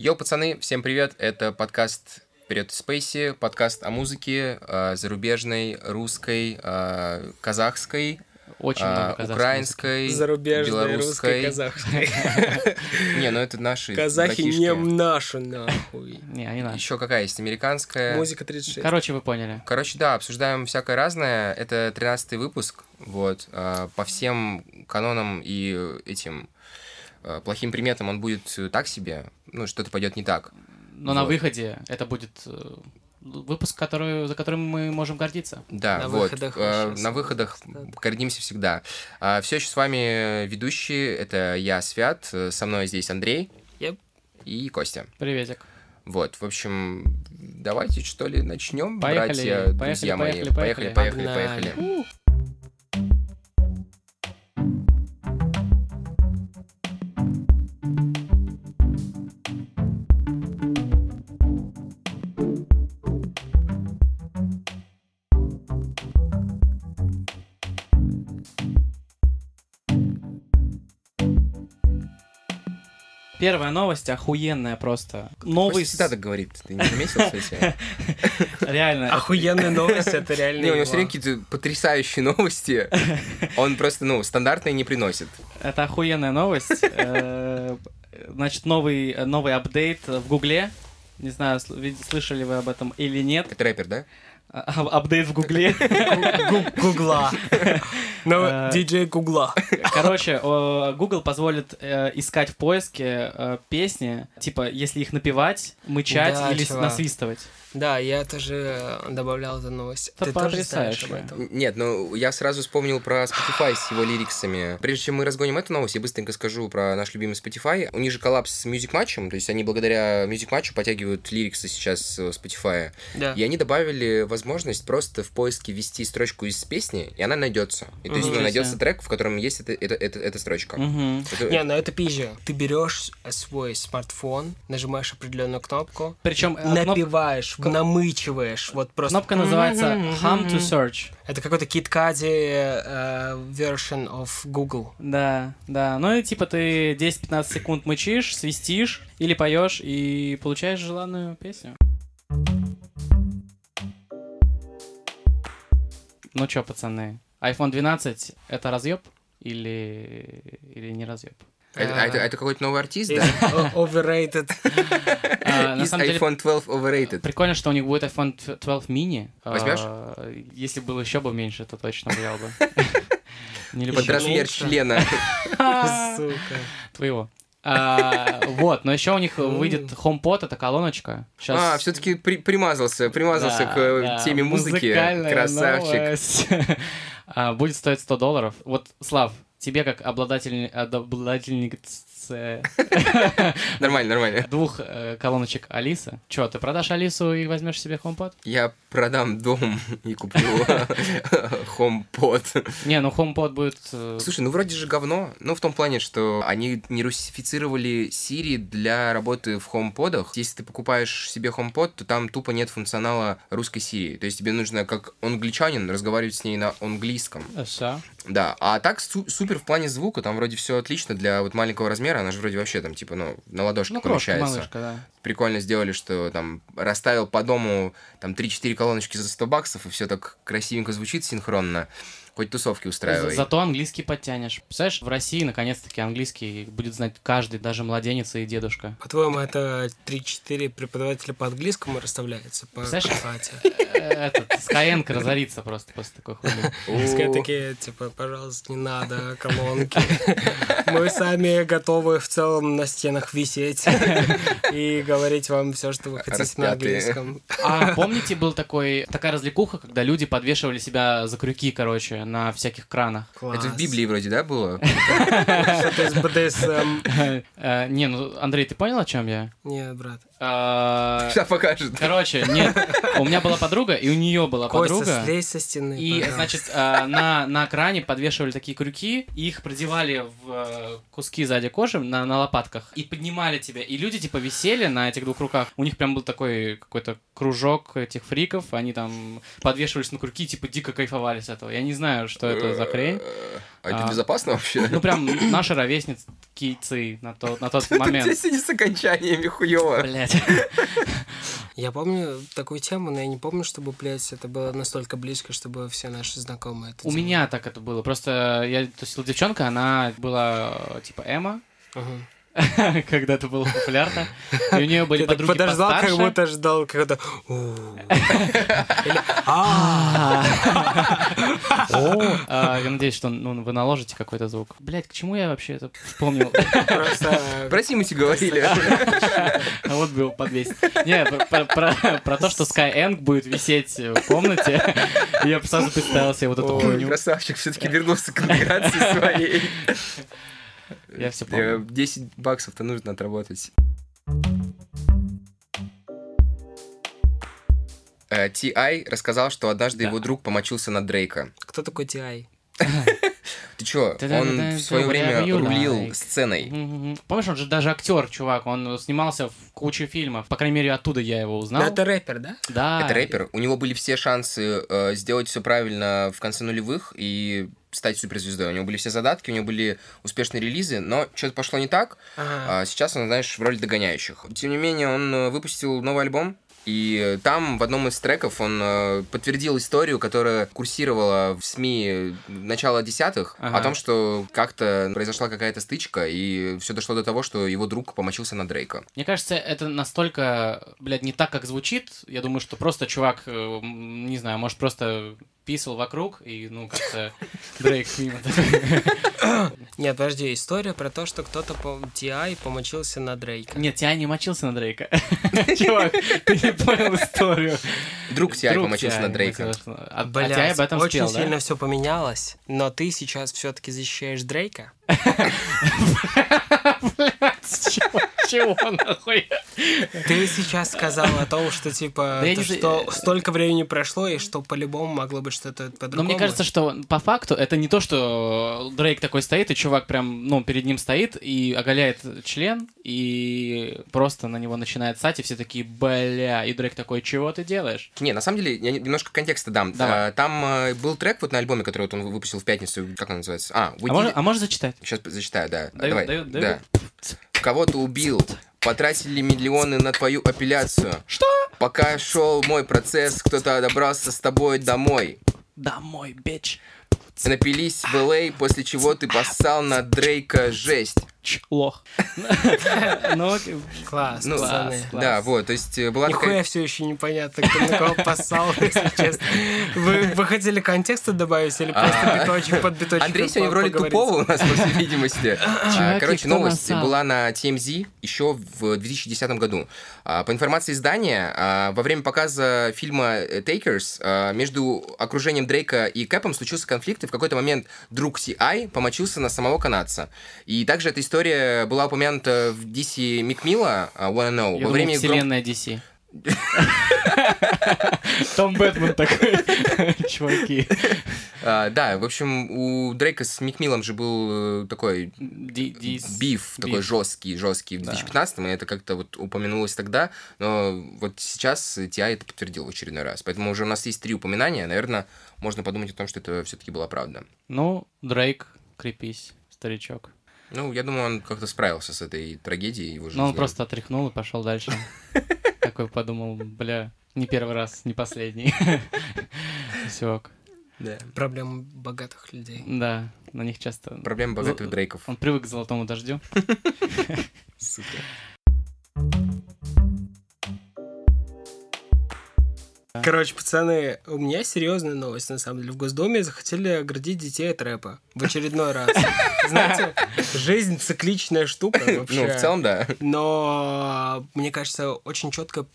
Йоу, пацаны, всем привет, это подкаст «Вперёд и Спейси», подкаст о музыке зарубежной, русской, казахской, очень много украинской, зарубежной, русской, казахской. Не, ну это наши казахи, не наши, нахуй. Не, они наши. Еще какая есть? Американская. Музыка 36. Короче, вы поняли. Короче, да, обсуждаем всякое разное. Это 13-й выпуск, вот. По всем канонам и этим плохим приметам он будет так себе. Ну, что-то пойдет не так. Но вот. На выходе это будет выпуск, за которым мы можем гордиться. Да, на вот. Выходах на выходах гордимся всегда. Все еще с вами ведущие. Это я, Свят. Со мной здесь Андрей. Yep. И Костя. Приветик. Вот, в общем, давайте, что ли, начнем, братья, друзья мои. Поехали. Первая новость охуенная просто. Новый... Пусть всегда так говорит, ты не заметил, кстати? Реально. Охуенная новость, это реально. Не, у него все время какие-то потрясающие новости. Он просто, ну, стандартные не приносит. Это охуенная новость. Значит, новый апдейт в Гугле. Не знаю, слышали вы об этом или нет. Это рэпер, да? Апдейт в Гугле. Гугла. Ну, диджей Гугла. Короче, Google позволит искать в поиске песни, типа, если их напевать, мычать или насвистывать. Да, я тоже добавлял эту новость. Ты тоже знаешь об этом? Нет, ну, я сразу вспомнил про Spotify с его лириксами. Прежде чем мы разгоним эту новость, я быстренько скажу про наш любимый Spotify. У них же коллапс с Music Match'ем, то есть они благодаря Music Match'у подтягивают лириксы сейчас Spotify. Да. И они добавили возможность просто в поиске ввести строчку из песни, и она найдется. И то есть найдется трек, в котором есть эта строчка. Не, ну это пизже. Ты берешь свой смартфон, нажимаешь определенную кнопку, причем напиваешь, намычиваешь. Вот просто. Кнопка называется Hum to Search. Это какой-то KitKat version of Google. Да, да. Ну и типа ты 10-15 секунд мычишь, свистишь или поешь и получаешь желанную песню. Ну чё, пацаны, iPhone 12 — это разъёб или не разъёб? Это какой-то новый артист, да? Overrated. Is iPhone 12 overrated? Прикольно, что у них будет iPhone 12 mini. Возьмешь? Если было еще бы меньше, то точно взял бы. Под размер члена. Сука. Твоего. Вот, но еще у них выйдет HomePod, это колоночка. Сейчас... все-таки примазался да, к теме музыки. Красавчик. Будет стоить $100. Вот, Слав, тебе как обладательница... Нормально. Двух колоночек Алиса. Че, ты продашь Алису и возьмешь себе HomePod? Я продам дом и куплю HomePod. Не, ну HomePod будет... Слушай, ну вроде же говно. Ну в том плане, что они не русифицировали Siri для работы в HomePod'ах. Если ты покупаешь себе HomePod, то там тупо нет функционала русской Siri. То есть тебе нужно как англичанин разговаривать с ней на английском. Да, а так супер в плане звука, там вроде все отлично для вот маленького размера, она же вроде вообще там типа, ну, на ладошке помещается. Ну, крошка, малышка, да. Прикольно сделали, что там расставил по дому там 3-4 колоночки за $100, и все так красивенько звучит синхронно. Хоть тусовки устраивай. Зато английский подтянешь. Представляешь, в России, наконец-таки, английский будет знать каждый, даже младенец и дедушка. По-твоему, это 3-4 преподавателя по английскому расставляются? Представляешь, этот, Skyeng разорится просто после такой хуйни. Skyeng такие, типа, пожалуйста, не надо колонки. Мы сами готовы в целом на стенах висеть и говорить вам все, что вы хотите на английском. А помните, была такая развлекуха, когда люди подвешивали себя за крюки, короче, на всяких кранах. Класс. Это в Библии вроде, да, было? Что-то из БДСМ. Не, ну, Андрей, ты понял, о чем я? Нет, брат. Сейчас покажет. Короче, нет. У меня была подруга, подруга, и у нее была Костя, подруга. Слезь со стены, и, пожалуйста. Значит, на кране подвешивали такие крюки, и их продевали в куски сзади кожи на лопатках, и поднимали тебя. И люди, типа, висели на этих двух руках. У них прям был такой какой-то кружок этих фриков, они там подвешивались на крюки, типа, дико кайфовали с этого. Я не знаю, что это за хрень. А это безопасно вообще? Ну, прям наши ровесники на тот момент. Ты сиди с окончаниями, хуёво. Блядь. Я помню такую тему, но я не помню, чтобы, блядь, это было настолько близко, чтобы все наши знакомые это делали. У меня так это было. Просто я тусила девчонка, она была, типа, Эмма. Когда это было популярно. И у нее были подруги постарше. Как будто ждал, когда... Я надеюсь, что вы наложите какой-то звук. Блять, к чему я вообще это вспомнил? Прости, мы тебе говорили. А вот был подвесить. Не, про то, что Skyeng будет висеть в комнате. Я сразу представил себе вот эту хуйню. Красавчик, все-таки вернулся к конгрегации своей. Я все помню. 10 баксов-то нужно отработать. T.I. рассказал, что однажды его друг помочился на Дрейка. Кто такой T.I.? Ты чё, он в свое время рулил сценой. Помнишь, он же даже актер, чувак, он снимался в куче фильмов. По крайней мере, оттуда я его узнал. Это рэпер, да? Да. Это рэпер. У него были все шансы сделать все правильно в конце нулевых и стать суперзвездой. У него были все задатки, у него были успешные релизы, но что-то пошло не так. Ага. Сейчас он, знаешь, в роли догоняющих. Тем не менее, он выпустил новый альбом, и там в одном из треков он подтвердил историю, которая курсировала в СМИ начала десятых, о том, что как-то произошла какая-то стычка, и все дошло до того, что его друг помочился на Дрейка. Мне кажется, это настолько, блядь, не так, как звучит. Я думаю, что просто чувак, не знаю, может, просто... писал вокруг, и, ну, как-то Дрейк мимо. Нет, подожди, история про то, что кто-то T.I. помочился на Дрейка. Нет, T.I. не мочился на Дрейка. Чувак, ты не понял историю. Друг T.I. помочился на Дрейка. Блядь, T.I. об этом спел, да? Очень сильно все поменялось, но ты сейчас все-таки защищаешь Дрейка? Блядь, чего нахуй? Ты сейчас сказал о том, что, типа, да то, что столько времени прошло, и что по-любому могло быть что-то по-другому. Но мне кажется, что по факту это не то, что Дрейк такой стоит, и чувак прям, ну, перед ним стоит, и оголяет член, и просто на него начинает ссать, и все такие, бля, и Дрейк такой, чего ты делаешь? Не, на самом деле, я немножко контекста дам. Давай. Там был трек вот на альбоме, который вот он выпустил в пятницу, как он называется? А можешь зачитать? Сейчас зачитаю, да. Давай. Кого-то убил, потратили миллионы на твою апелляцию. Что? Пока шел мой процесс, кто-то добрался с тобой домой. Домой, бич. Напились в Л.А., после чего ты поссал на Дрейка, жесть. Лох. Класс. Да, вот, то есть была такая... Нихуя все еще непонятно, кто на кого поссал, если честно. Вы хотели контекста добавить или просто биточек под биточек? Андрей сегодня в роли тупого у нас, по всей видимости. Короче, новость была на TMZ еще в 2010 году. По информации издания, во время показа фильма Takers между окружением Дрейка и Кэпом случился конфликт, и в какой-то момент друг T.I. помочился на самого канадца. И также эта история была упомянута в DC Микмила Wanna Know. Во время вселенная DC. Том Бэтмен такой. Чуваки. Да, в общем, у Дрейка с Микмилом же был такой биф, такой жесткий в 2015-м, и это как-то вот упомянулось тогда, но вот сейчас T.I. это подтвердил в очередной раз, поэтому уже у нас есть 3 упоминания, наверное, можно подумать о том, что это все-таки была правда. Ну, Дрейк, крепись, старичок. Ну, я думаю, он как-то справился с этой трагедией его жизни. Ну, он просто отряхнул и пошел дальше. Такой подумал, бля, не первый раз, не последний. Все. Да. Проблемы богатых людей. Да, на них часто... Проблемы богатых Дрейков. Он привык к золотому дождю. Сука. Короче, пацаны, у меня серьезная новость, на самом деле. В Госдуме захотели оградить детей от рэпа. В очередной раз. Знаете, жизнь цикличная штука вообще. Ну, в целом, да. Но, мне кажется, очень четко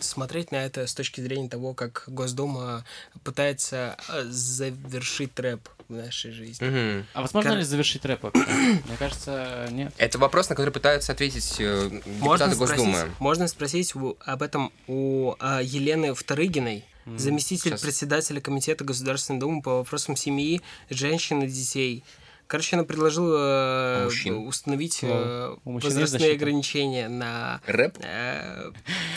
смотреть на это с точки зрения того, как Госдума пытается завершить рэп. в нашей жизни. Mm-hmm. А возможно ли завершить рэп вообще? Мне кажется, нет. Это вопрос, на который пытаются ответить депутаты Госдумы. Можно спросить об этом у Елены Вторыгиной, заместитель председателя Комитета Государственной Думы по вопросам семьи, женщин и детей. Короче, она предложила установить возрастные ограничения на... Рэп?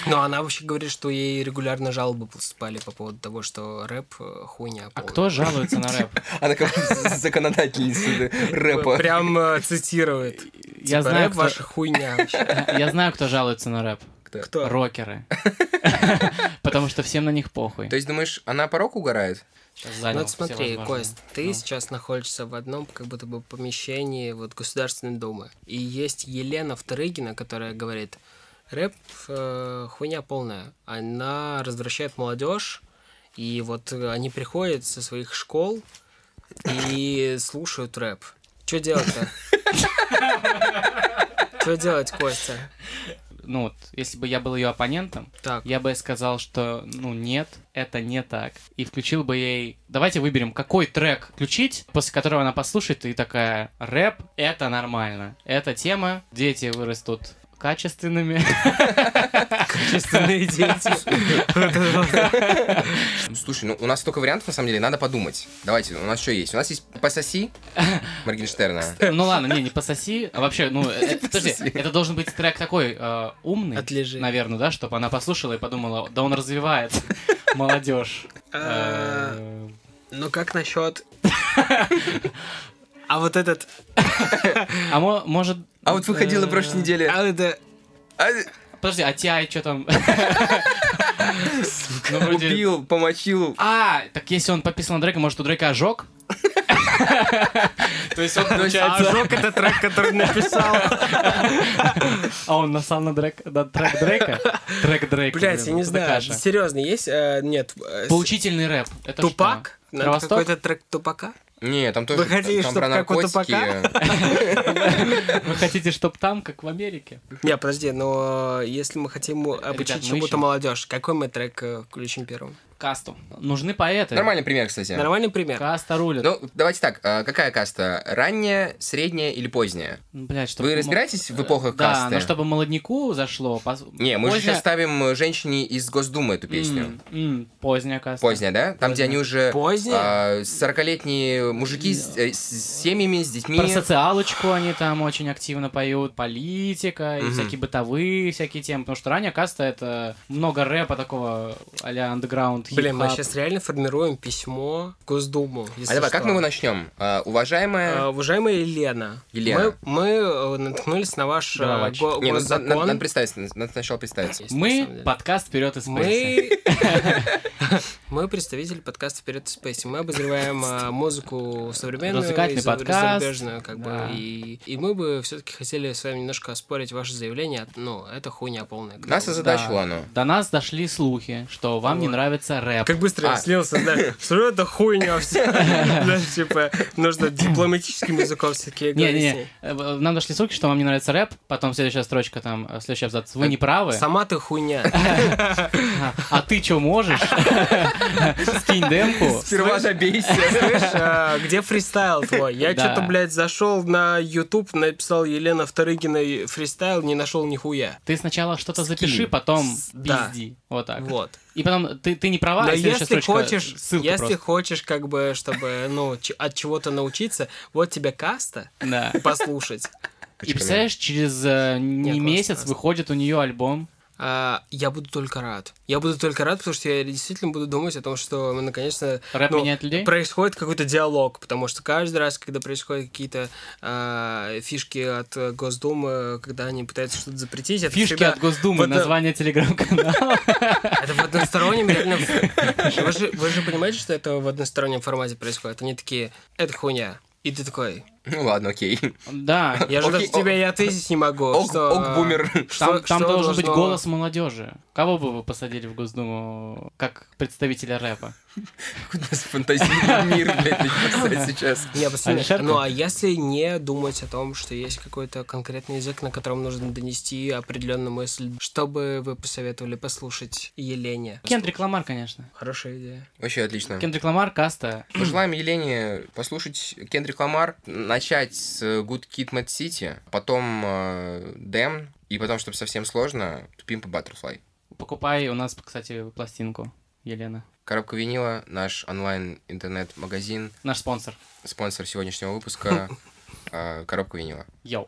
Но она вообще говорит, что ей регулярно жалобы поступали по поводу того, что рэп хуйня. А кто жалуется на рэп? Она как законодательница рэпа. Прям цитирует. Рэп ваша хуйня вообще. Я знаю, кто жалуется на рэп. Кто? Рокеры. Потому что всем на них похуй. То есть, думаешь, она по року угорает? Ну вот смотри, Кость, ты сейчас находишься в одном как будто бы помещении вот Государственной Думы. И есть Елена Вторыгина, которая говорит: рэп хуйня полная. Она развращает молодежь. И вот они приходят со своих школ и слушают рэп. Что делать-то? Что делать, Костя? Ну вот, если бы я был ее оппонентом, так, я бы сказал, что, ну нет, это не так. И включил бы ей... Давайте выберем, какой трек включить, после которого она послушает, и такая: рэп, это нормально. Эта тема, дети вырастут качественными. Качественные дети. Слушай, ну у нас столько вариантов, на самом деле, надо подумать. Давайте, у нас что есть? У нас есть «Пососи» Моргенштерна. Ну ладно, не «Пососи», а вообще, ну, подожди, это должен быть трек такой умный, наверное, да, чтобы она послушала и подумала: да он развивает молодежь. Ну как насчет... А вот этот... А может... А вот выходил на прошлой неделе... А это... Подожди, а T.I. что там? Убил, помочил. А, так если он подписан на Дрейка, может, у Дрейка ожог? То есть он получается... Ожог — это трек, который написал. А он насал на трек Дрейка? Трек Дрейка. Блять, я не знаю. Серьезно, есть? Нет. Поучительный рэп. Тупак? Какой-то трек Тупака? Не, там тоже там про наркотики. Вы хотите, чтобы там, как в Америке? Не, подожди, но если мы хотим обучить чему-то молодежь, какой мы трек включим первым? Касту. Нужны поэты. Нормальный пример, кстати. Нормальный пример. Каста рулит. Ну, давайте так, какая каста? Ранняя, средняя или поздняя? Блядь, что... Вы разбираетесь в эпохах касты? Да, но чтобы молодняку зашло... Не, мы же сейчас ставим женщине из Госдумы эту песню. Поздняя каста. Поздняя, да? Там, где они уже... Поздняя? 40-летние мужики с семьями, с детьми. Про социалочку они там очень активно поют, политика и всякие бытовые всякие темы, потому что ранняя каста — это много рэпа такого а-ля андеграунд. Блин, мы сейчас реально формируем письмо в Госдуму. А давай, как мы его начнем? Уважаемая... Уважаемая Елена. Елена. Мы наткнулись на ваш госзакон. Надо представиться, надо сначала представиться. Мы подкаст «Вперёд и Спейси». Мы представители подкаста «Вперёд и Спейси». Мы обозреваем музыку современную и зарубежную, как бы. И мы бы все-таки хотели с вами немножко оспорить ваше заявление. Ну, это хуйня полная. Нас озадачило оно. До нас дошли слухи, что вам не нравится рэп. Как быстро я слился, да. Смотрю, это хуйня вся. Типа, нужно дипломатическим языком все-таки говорить. Не-не-не. Нам дошли ссылки, что вам не нравится рэп, потом следующая строчка, там, следующий абзац. Вы не правы. Сама ты хуйня. А ты что можешь? Скинь демку. Сперва добейся. Слышь, где фристайл твой? Я что-то, блядь, зашел на YouTube, написал Елена Вторыгина фристайл, не нашел нихуя. Ты сначала что-то запиши, потом пизди. Вот так. Вот. И потом, ты не права, но если строчка, хочешь, если просто хочешь, как бы, чтобы, ну, от чего-то научиться, вот тебе каста, послушать. И представляешь, через не месяц выходит у нее альбом. Я буду только рад. Я буду только рад, потому что я действительно буду думать о том, что мы наконец-то... Рэп меняет людей? Происходит какой-то диалог, потому что каждый раз, когда происходят какие-то фишки от Госдумы, когда они пытаются что-то запретить... Это фишки от Госдумы, название телеграм-канала. Это в одностороннем реально... Вы же понимаете, что это в одностороннем формате происходит? Они такие: это хуйня. И ты такой: Ну ладно, окей. Да. Я же даже тебя и ответить не могу. Ок-бумер. Там должен быть голос молодежи. Кого бы вы посадили в Госдуму как представителя рэпа? У нас фантазийный мир, блядь, сейчас. Ну а если не думать о том, что есть какой-то конкретный язык, на котором нужно донести определенную мысль, что бы вы посоветовали послушать Елене? Кендрик Ламар, конечно. Хорошая идея. Вообще отлично. Кендрик Ламар, Каста. Пожелаем Елене послушать Кендрик Ламар, начать с Good Kid, Mad City, потом Damn, и потом, чтобы совсем сложно, To Pimp a Butterfly. Покупай у нас, кстати, пластинку, Елена. Коробка винила, наш онлайн-интернет-магазин. Наш спонсор. Спонсор сегодняшнего выпуска Коробка винила. Йоу.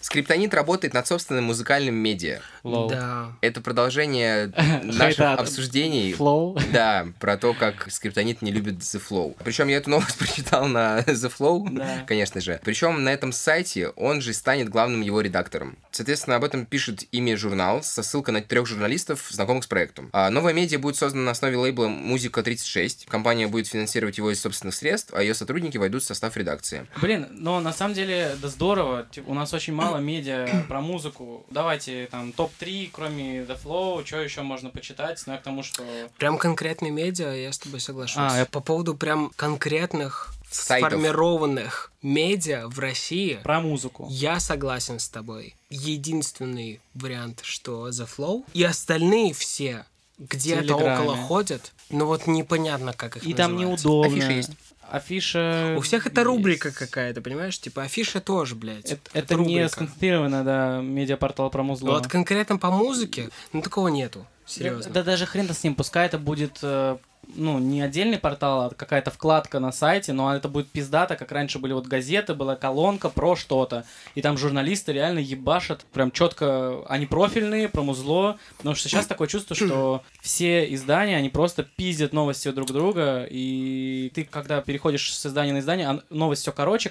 Скриптонит работает над собственным музыкальным медиа. Да. Это продолжение наших обсуждений. Flow. Да, про то, как Скриптонит не любит The Flow. Причем я эту новость прочитал на The Flow, да, конечно же. Причем на этом сайте он же станет главным его редактором. Соответственно, об этом пишет ими журнал со ссылкой на 3 журналистов, знакомых с проектом. А новая медиа будет создана на основе лейбла «Музыка 36». Компания будет финансировать его из собственных средств, а ее сотрудники войдут в состав редакции. Блин, но на самом деле, да здорово. У нас очень мало медиа про музыку. Давайте там топ-3, кроме The Flow, что еще можно почитать, но я к тому, что... Прям конкретные медиа, я с тобой соглашусь. По поводу прям конкретных сайтов, сформированных медиа в России... Про музыку. Я согласен с тобой. Единственный вариант, что The Flow, и остальные все где-то около ходят, но вот непонятно, как их и называть. И там неудобно. Афиша есть. Афиша... У всех это рубрика какая-то, понимаешь? Типа, афиша тоже, блядь. Это не сконцентрировано, да, медиапортал про музло. Вот конкретно по музыке, ну, такого нету, серьезно. Да даже хрен-то с ним, пускай это будет... Ну, не отдельный портал, а какая-то вкладка на сайте, но это будет пиздато, как раньше были вот газеты, была колонка про что-то. И там журналисты реально ебашат, прям четко, они профильные, про музло. Потому что сейчас такое чувство, что все издания, они просто пиздят новости друг друга. И ты, когда переходишь с издания на издание, новость все короче,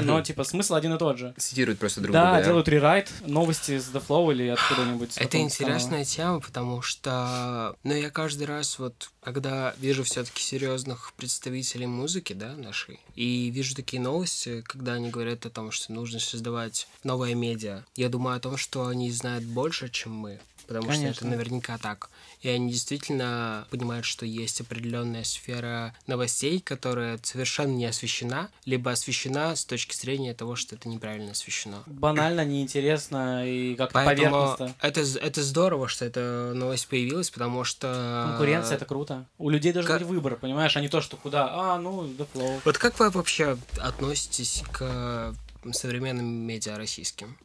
но типа смысл один и тот же. Цитируют просто друг друга. Да, делают рерайт, новости с The Flow или откуда-нибудь. Это интересная тема, потому что... Ну, я каждый раз вот, когда вижу все-таки серьезных представителей музыки, да, нашей, и вижу такие новости, когда они говорят о том, что нужно создавать новое медиа, я думаю о том, что они знают больше, чем мы, потому Конечно. Что это наверняка так. И они действительно понимают, что есть определенная сфера новостей, которая совершенно не освещена, либо освещена с точки зрения того, что это неправильно освещено. Банально, неинтересно и как-то поверхностно. Это здорово, что эта новость появилась, потому что... Конкуренция — это круто. У людей должен быть выбор, понимаешь, а не то, что куда. The Flow. Вот как вы вообще относитесь к современным медиа российским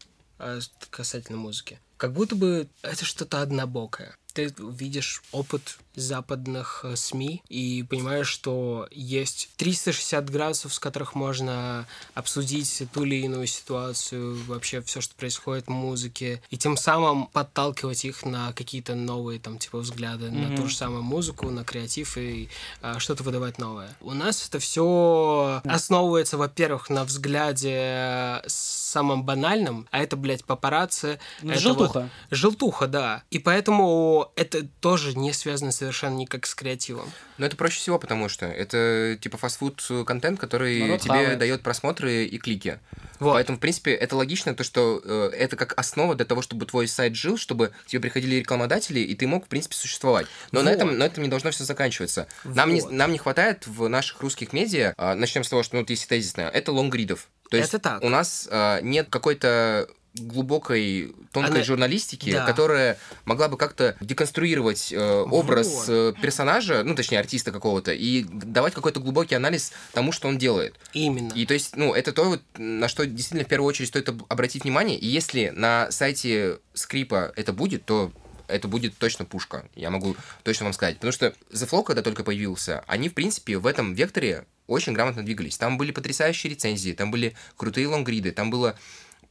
касательно музыки? Как будто бы это что-то однобокое. Ты видишь опыт западных СМИ и понимаешь, что есть 360 градусов, с которых можно обсудить ту или иную ситуацию, вообще все, что происходит в музыке, и тем самым подталкивать их на какие-то новые там типа взгляды на ту же самую музыку, на креатив и что-то выдавать новое. У нас это все основывается, во-первых, на взгляде самым банальным, а это, блядь, папарацци. Это желтуха. Вот, желтуха, да. И поэтому это тоже не связано совершенно никак с креативом. Но это проще всего, потому что это типа фастфуд-контент, который народ тебе хавает, дает просмотры и клики. Вот. Поэтому, в принципе, это логично, то, что это как основа для того, чтобы твой сайт жил, чтобы к тебе приходили рекламодатели, и ты мог, в принципе, существовать. Но вот. на этом не должно все заканчиваться. Вот. Нам не хватает в наших русских медиа, начнем с того, что, ну, если тезисно, это лонгридов. То есть у нас нет какой-то глубокой, тонкой журналистики, да, которая могла бы как-то деконструировать образ персонажа, ну, точнее, артиста какого-то, и давать какой-то глубокий анализ тому, что он делает. Именно. И то есть, ну, это то, на что действительно в первую очередь стоит обратить внимание. И если на сайте Скрипа это будет, то это будет точно пушка, я могу точно вам сказать. Потому что The Flow, когда только появился, они, в принципе, в этом векторе очень грамотно двигались. Там были потрясающие рецензии, там были крутые лонгриды, там было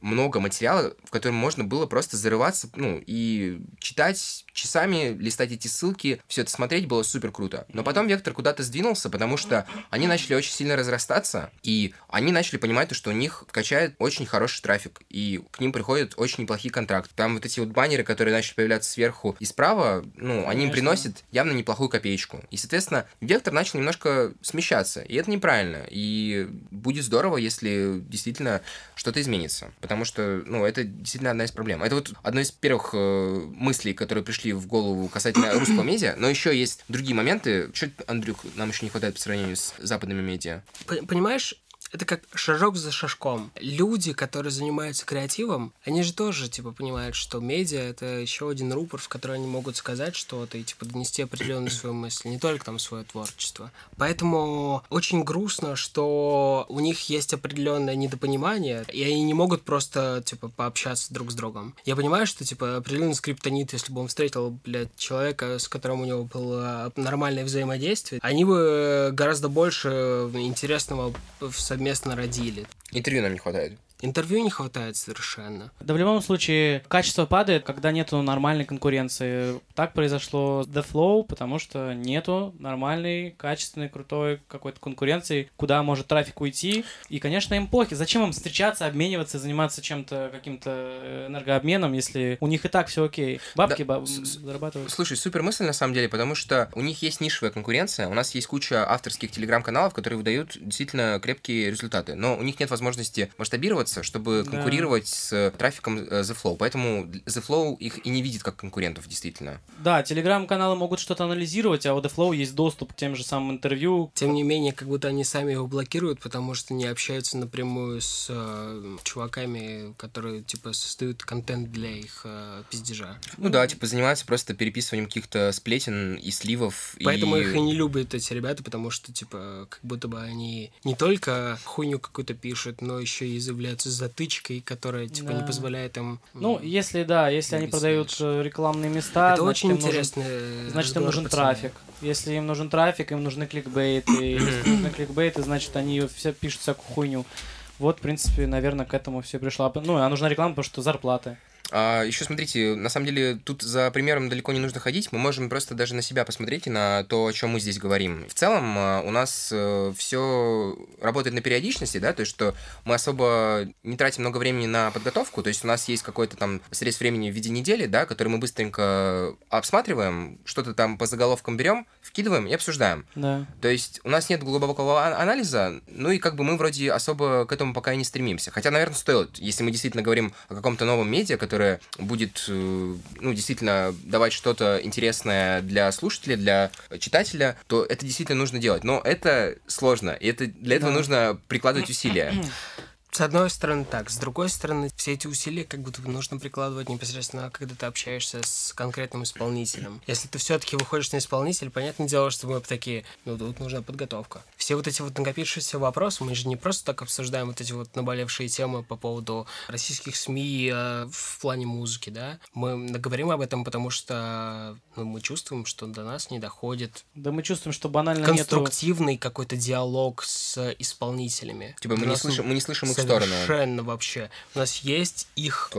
много материала, в котором можно было просто зарываться, ну, и читать часами, листать эти ссылки, все это смотреть было супер круто. Но потом вектор куда-то сдвинулся, потому что они начали очень сильно разрастаться, и они начали понимать, что у них качает очень хороший трафик, и к ним приходят очень неплохие контракты. Там вот эти вот баннеры, которые начали появляться сверху и справа, ну, они им приносят явно неплохую копеечку. И, соответственно, вектор начал немножко смещаться, и это неправильно. И будет здорово, если действительно что-то изменится. Потому что, ну, это действительно одна из проблем. Это вот одно из первых мыслей, которые пришли в голову касательно русского медиа. Но еще есть другие моменты. Чё, Андрюк, нам еще не хватает по сравнению с западными медиа? Понимаешь, это как шажок за шажком. Люди, которые занимаются креативом, они же тоже, типа, понимают, что медиа — это еще один рупор, в который они могут сказать что-то и, типа, донести определенную свою мысль, не только там свое творчество. Поэтому очень грустно, что у них есть определенное недопонимание, и они не могут просто, типа, пообщаться друг с другом. Я понимаю, что, типа, определенный скриптонит, если бы он встретил, блядь, человека, с которым у него было нормальное взаимодействие, они бы гораздо больше интересного в совместно родили. Интервью нам не хватает. Интервью не хватает совершенно. Да в любом случае, качество падает, когда нету нормальной конкуренции. Так произошло с The Flow, потому что нету нормальной, качественной, крутой какой-то конкуренции, куда может трафик уйти. И, конечно, им плохо. Зачем им встречаться, обмениваться, заниматься чем-то, каким-то энергообменом, если у них и так все окей. Бабки зарабатывают. Слушай, супер мысль на самом деле, потому что у них есть нишевая конкуренция, у нас есть куча авторских телеграм-каналов, которые выдают действительно крепкие результаты, но у них нет возможности масштабироваться, чтобы конкурировать с трафиком The Flow. Поэтому The Flow их и не видит как конкурентов, действительно. Да, телеграм-каналы могут что-то анализировать, а у The Flow есть доступ к тем же самым интервью. Тем не менее, как будто они сами его блокируют, потому что не общаются напрямую с чуваками, которые, типа, создают контент для их пиздежа. Ну да, типа, занимаются просто переписыванием каких-то сплетен и сливов. Поэтому их и не любят эти ребята, потому что, типа, как будто бы они не только хуйню какую-то пишут, но еще и заявляют с затычкой, которая, типа, не позволяет им... Ну, если, да, если они продают рекламные места, это значит, очень интересный, значит, им нужен трафик. Если им нужен трафик, им нужны кликбейты. Если нужны кликбейты, значит, они все пишут всякую хуйню. Вот, в принципе, наверное, к этому все пришло. Ну, а нужна реклама, потому что зарплаты. А еще смотрите, на самом деле тут за примером далеко не нужно ходить, мы можем просто даже на себя посмотреть и на то, о чем мы здесь говорим. В целом у нас все работает на периодичности, да, то есть что мы особо не тратим много времени на подготовку, то есть у нас есть какой-то там срез времени в виде недели, да, который мы быстренько обсматриваем, что-то там по заголовкам берем, вкидываем и обсуждаем. Да. То есть у нас нет глубокого анализа, ну и как бы мы вроде особо к этому пока и не стремимся. Хотя, наверное, стоит, если мы действительно говорим о каком-то новом медиа, которая будет, ну, действительно давать что-то интересное для слушателя, для читателя, то это действительно нужно делать. Но это сложно, и это, для этого нужно прикладывать усилия. С одной стороны так, с другой стороны все эти усилия как будто бы нужно прикладывать непосредственно, когда ты общаешься с конкретным исполнителем. Если ты все-таки выходишь на исполнителя, понятное дело, что мы такие, ну тут нужна подготовка. Все вот эти вот накопившиеся вопросы, мы же не просто так обсуждаем вот эти вот наболевшие темы по поводу российских СМИ в плане музыки, да? Мы говорим об этом, потому что, ну, мы чувствуем, что до нас не доходит. Да, мы чувствуем, что банально конструктивный какой-то диалог с исполнителями. Типа мы не слышим их. Совершенно вообще. У нас есть их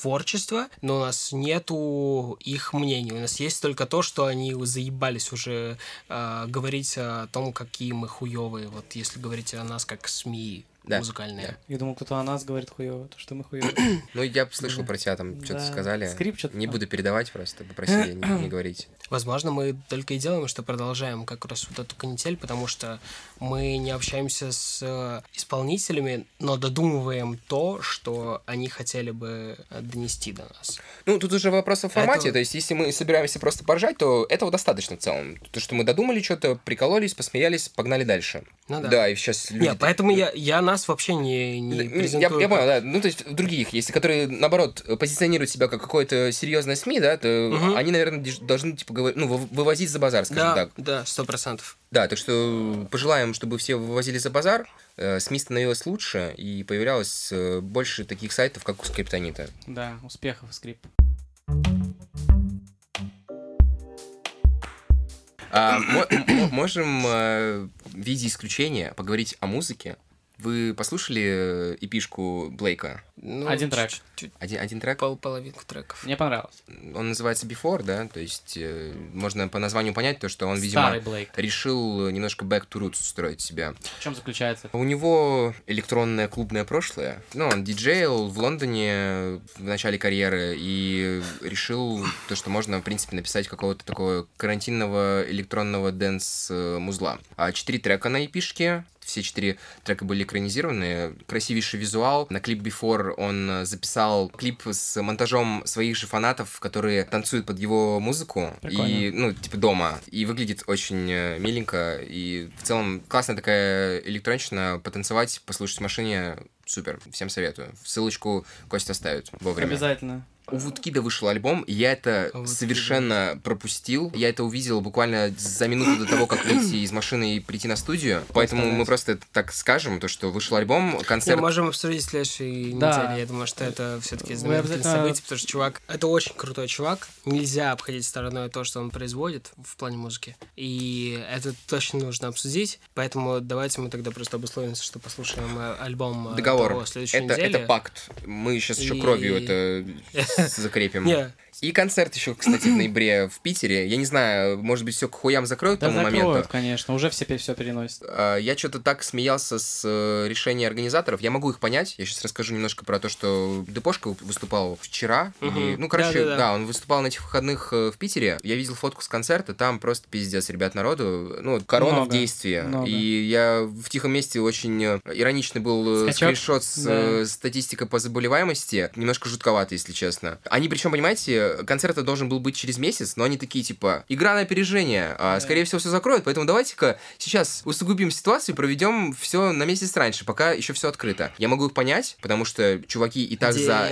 творчество, но у нас нету их мнений. У нас есть только то, что они заебались уже говорить о том, какие мы хуёвые. Вот если говорить о нас как СМИ. Да. Музыкальные. Да. Я думал, кто-то о нас говорит хуёво, то что мы хуёво. Ну, я слышал про тебя, там что-то сказали. Скрип что-то. Не буду передавать просто, попросили не говорить. Возможно, мы только и делаем, что продолжаем как раз вот эту канитель, потому что мы не общаемся с исполнителями, но додумываем то, что они хотели бы донести до нас. Ну, тут уже вопрос о формате, то есть если мы собираемся просто поржать, то этого достаточно в целом. То, что мы додумали что-то, прикололись, посмеялись, погнали дальше. Ну да. Да, и сейчас люди... Нет, поэтому я нас вообще не презентуют. Я понял, да. Ну, то есть, других есть, которые, наоборот, позиционируют себя как какое-то серьезное СМИ, да, то они, наверное, должны, типа, вывозить за базар, скажем так. Да, 100%. Да, так что пожелаем, чтобы все вывозили за базар, СМИ становилось лучше и появлялось больше таких сайтов, как у Скриптонита. Да, успехов, Скрип. Можем в виде исключения поговорить о музыке. Вы послушали эпишку Блейка? Ну, один трек. Один трек? Половинку треков. Мне понравилось. Он называется Before, да? То есть можно по названию понять, то, что он, видимо, решил немножко back to roots устроить себя. В чем заключается? У него электронное клубное прошлое. Ну, он диджеил в Лондоне в начале карьеры и решил то, что можно, в принципе, написать какого-то такого карантинного электронного дэнс-музла. 4 трека на EP-шке. Все 4 трека были экранизированы. Красивейший визуал. На клип Before он записал клип с монтажом своих же фанатов, которые танцуют под его музыку. Прикольно. И, ну, типа дома. И выглядит очень миленько. И в целом классная такая электронщина. Потанцевать, послушать в машине. Супер. Всем советую. Ссылочку Костя оставит вовремя. Обязательно. У Woodkid вышел альбом, и я это совершенно пропустил. Я это увидел буквально за минуту до того, как выйти из машины и прийти на студию. Поэтому мы просто так скажем, то, что вышел альбом, концерт... Мы можем обсудить в следующей неделе. Я думаю, что это все-таки знаменательное событие, потому что чувак... Это очень крутой чувак. Нельзя обходить стороной то, что он производит в плане музыки. И это точно нужно обсудить. Поэтому давайте мы тогда просто обусловимся, что послушаем альбом того следующей недели. Это пакт. Мы сейчас еще кровью это... закрепим. Yeah. И концерт еще, кстати, в ноябре в Питере. Я не знаю, может быть, все к хуям закроют к тому моменту. Да закроют, конечно. Уже все переносят. Я что-то так смеялся с решения организаторов. Я могу их понять. Я сейчас расскажу немножко про то, что Депошка выступал вчера. И, ну, короче, да, он выступал на этих выходных в Питере. Я видел фотку с концерта. Там просто пиздец, ребят, народу. Ну, корона в действии. И я в тихом месте очень ироничный был скриншот с статистикой по заболеваемости. Немножко жутковато, если честно. Они, причем, понимаете, концерт должен был быть через месяц, но они такие, типа, игра на опережение, скорее всего, все закроют, поэтому давайте-ка сейчас усугубим ситуацию и проведем все на месяц раньше, пока еще все открыто. Я могу их понять, потому что чуваки и так за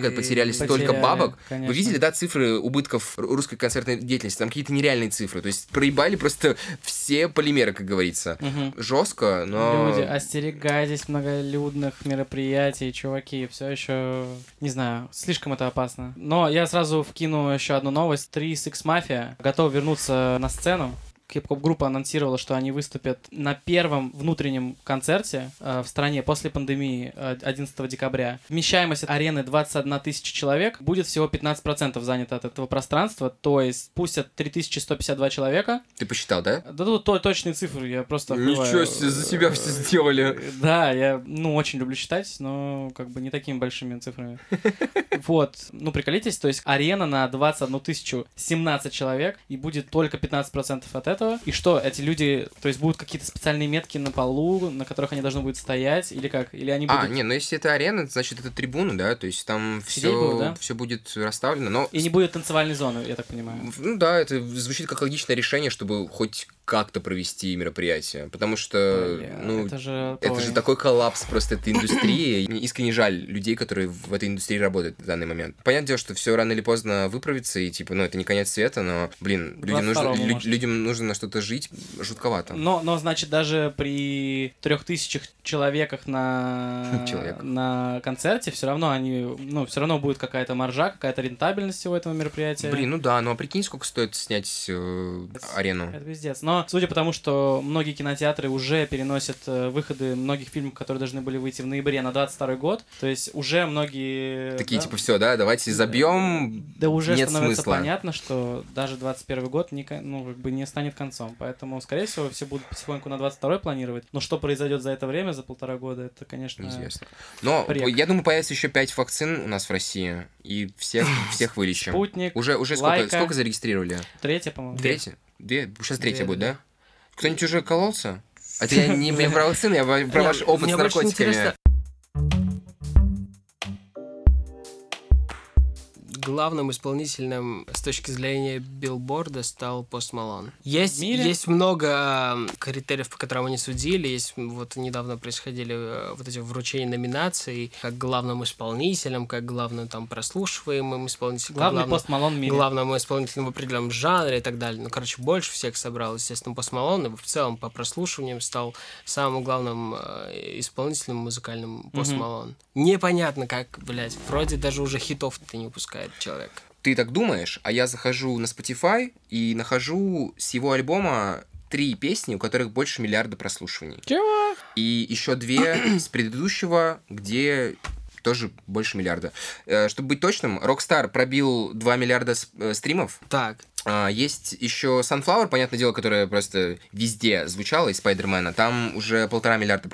год потеряли столько бабок. Конечно. Вы видели, да, цифры убытков русской концертной деятельности? Там какие-то нереальные цифры, то есть проебали просто все полимеры, как говорится. Угу. Жестко, но... Люди, остерегайтесь многолюдных мероприятий, чуваки, все еще, не знаю, слишком это опасно. Но я сразу вкину еще одну новость. 3X Mafia готовы вернуться на сцену. Хип-хоп-группа анонсировала, что они выступят на первом внутреннем концерте в стране после пандемии 11 декабря. Вмещаемость арены 21 тысяча человек. Будет всего 15% занято от этого пространства, то есть пустят 3152 человека. Ты посчитал, да? Да, тут точные цифры, я просто... Ничего себе, за себя все сделали. Да, я, очень люблю считать, но как бы не такими большими цифрами. Вот, приколитесь, то есть арена на 21 тысячу 17 человек, и будет только 15% от этого. И что, эти люди, то есть будут какие-то специальные метки на полу, на которых они должны будут стоять, или как? Или они будут... если это арена, значит, это трибуна, да, то есть там все будет расставлено, но... И не будет танцевальной зоны, я так понимаю. Это звучит как логичное решение, чтобы хоть как-то провести мероприятие, потому что, это же такой коллапс просто этой индустрии. Искренне жаль людей, которые в этой индустрии работают в данный момент. Понятное дело, что все рано или поздно выправится, и типа, это не конец света, но, блин, людям нужно на что-то жить, жутковато. Но значит, даже при 3000 человеках на концерте все равно будет какая-то маржа, какая-то рентабельность у этого мероприятия. Блин, а прикинь, сколько стоит снять арену? Это пиздец. Но судя по тому, что многие кинотеатры уже переносят выходы многих фильмов, которые должны были выйти в ноябре на 22 год, то есть уже многие... Такие, давайте забьем, да, уже нет становится смысла. Понятно, что даже 21 год не станет концом, поэтому, скорее всего, все будут потихоньку на 22-й планировать, но что произойдет за это время, за 1,5 года, это, конечно, неизвестно. Но, я думаю, появится еще 5 вакцин у нас в России, и всех вылечим. Спутник, уже сколько зарегистрировали? 3-я, по-моему. 3-я? 2? Сейчас 3-я будет, да? Кто-нибудь уже кололся? Это я не про вакцины, я про ваш опыт с наркотиками. Главным исполнителем с точки зрения Билборда стал Post Malone. Есть много критериев, по которым они судили. Есть недавно происходили эти вручения номинаций как главным исполнителем, как главным прослушиваемым исполнителем, главным Post Malone в мире, главным исполнителем в определенном жанре и так далее. Больше всех собрал, естественно, Post Malone, и в целом по прослушиваниям стал самым главным исполнителем музыкальным Post Malone. Непонятно, как, вроде даже уже хитов-то не выпускает человек. Ты так думаешь, а я захожу на Spotify и нахожу с его альбома 3 песни, у которых больше миллиарда прослушиваний. Чего? И еще 2 с предыдущего, где тоже больше миллиарда. Чтобы быть точным, Rockstar пробил 2 миллиарда стримов. Так. Есть еще Sunflower, понятное дело, которая просто везде звучала из Spider-Man. Там уже 1,5 миллиарда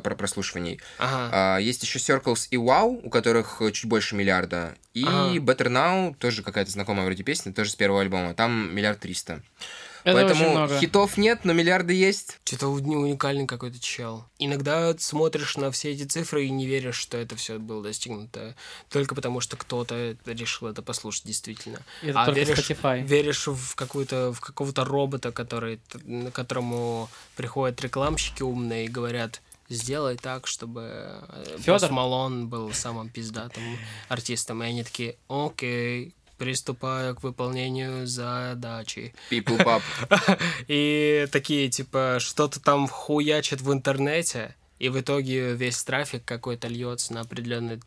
прослушиваний. Ага. Есть еще Circles и Wow, у которых чуть больше миллиарда. И ага. Better Now, тоже какая-то знакомая вроде песня, тоже с первого альбома. Там 1,3 миллиарда. Поэтому хитов нет, но миллиарды есть. Что-то уникальный какой-то чел. Иногда смотришь на все эти цифры и не веришь, что это все было достигнуто только потому, что кто-то решил это послушать действительно. Это а веришь, Spotify. Веришь в какую-то, в какого-то робота, который, на которому приходят рекламщики умные и говорят: сделай так, чтобы Post Malone был самым пиздатым артистом. И они такие: окей. Приступаю к выполнению задачи. People pop. И такие, типа, что-то там хуячит в интернете, и в итоге весь трафик какой-то льется на определенные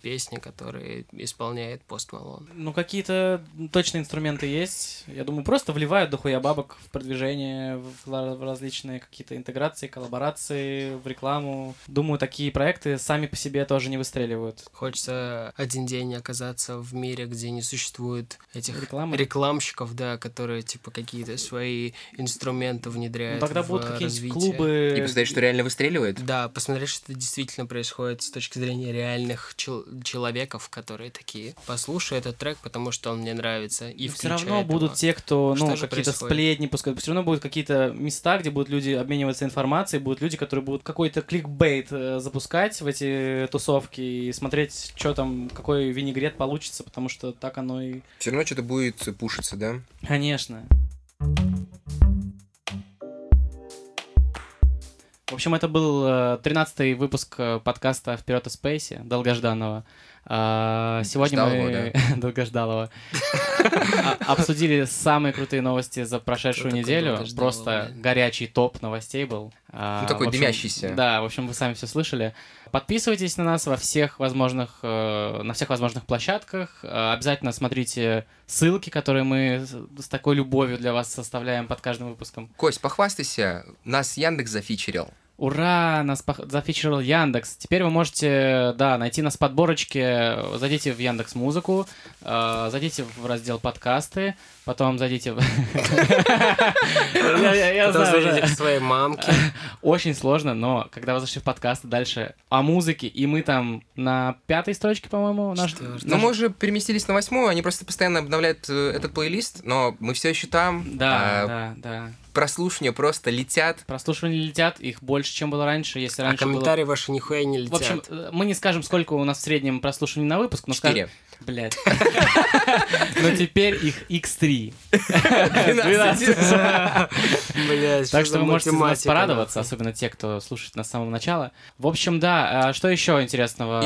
песни, которые исполняет Post Malone. Ну, какие-то точно инструменты есть. Я думаю, просто вливают дохуя бабок в продвижение, в различные какие-то интеграции, коллаборации, в рекламу. Думаю, такие проекты сами по себе тоже не выстреливают. Хочется один день оказаться в мире, где не существует этих рекламщиков, да, которые, типа, какие-то свои инструменты внедряют. Ну, тогда будут какие-нибудь клубы. И представляешь, что реально выстреливает? Да. Посмотреть, что это действительно происходит с точки зрения реальных человеков, которые такие: послушай этот трек, потому что он мне нравится. И все равно будут те, кто какие-то сплетни пускают. Все равно будут какие-то места, где будут люди обмениваться информацией, будут люди, которые будут какой-то кликбейт запускать в эти тусовки и смотреть, что там, какой винегрет получится, потому что так оно и... Все равно что-то будет пушиться, да? Конечно. В общем, это был 13-й выпуск подкаста «Вперёд и Спейси», долгожданного. Сегодня мы долгожданного обсудили самые крутые новости за прошедшую неделю. Просто горячий топ новостей был. Ну, такой дымящийся. Да, в общем, вы сами все слышали. Подписывайтесь на нас на всех возможных площадках. Обязательно смотрите ссылки, которые мы с такой любовью для вас составляем под каждым выпуском. Кость, похвастайся, нас Яндекс зафичерил. Ура! Нас зафичерил Яндекс. Теперь вы можете, да, найти нас в подборочке. Зайдите в Яндекс.Музыку, зайдите в раздел подкасты, потом зайдите в... Потом зайдите к своей мамке. Очень сложно, но когда вы зашли в подкасты, дальше о музыке, и мы там на 5-й строчке, по-моему, наш... Ну, мы уже переместились на 8-ю, они просто постоянно обновляют этот плейлист, но мы все еще там. Да. Прослушивания просто летят. Прослушивания летят, их больше, чем было раньше. Если раньше комментарии было... ваши нихуя не летят. В общем, мы не скажем, сколько у нас в среднем прослушиваний на выпуск, но 4. Блядь. Но теперь их x3. 12. Так что вы можете нас порадоваться, особенно те, кто слушает нас с самого начала. В общем, да, что еще интересного?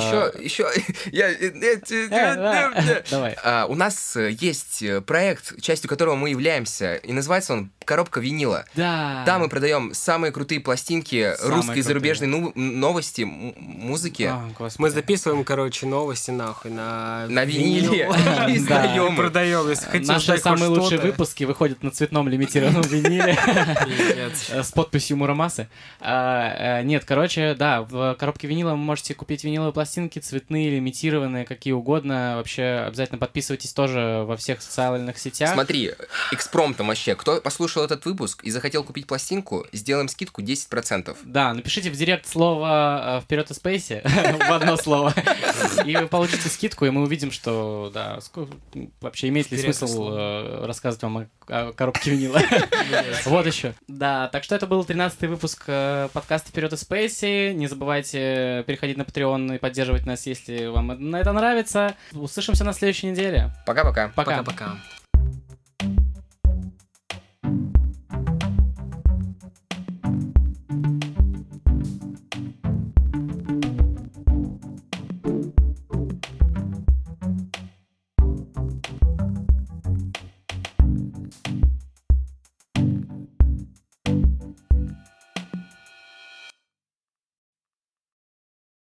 Давай. У нас есть проект, частью которого мы являемся, и называется он «Коробка винила». Да. Там мы продаем самые крутые пластинки русской и зарубежной новости, музыки. Мы записываем, короче, новости нахуй на виниле. Издаем, продаем. Наши самые лучшие выпуски выходят на цветном лимитированном виниле с подписью Мурамасы. Нет, короче, да, в коробке винила вы можете купить виниловые пластинки, цветные, лимитированные, какие угодно. Вообще, обязательно подписывайтесь тоже во всех социальных сетях. Смотри, экспромтом вообще. Кто послушал этот выпуск и захотел купить пластинку, сделаем скидку 10%. Да, напишите в директ слово «Вперед и Спейси» в одно слово, и вы получите скидку, и мы увидим, что, да, вообще имеет ли смысл рассказывать вам о коробке винила. Вот еще. Да, так что это был 13-й выпуск подкаста «Вперед и Спейси». Не забывайте переходить на Patreon и поддерживать нас, если вам это нравится. Услышимся на следующей неделе. Пока-пока. Пока-пока.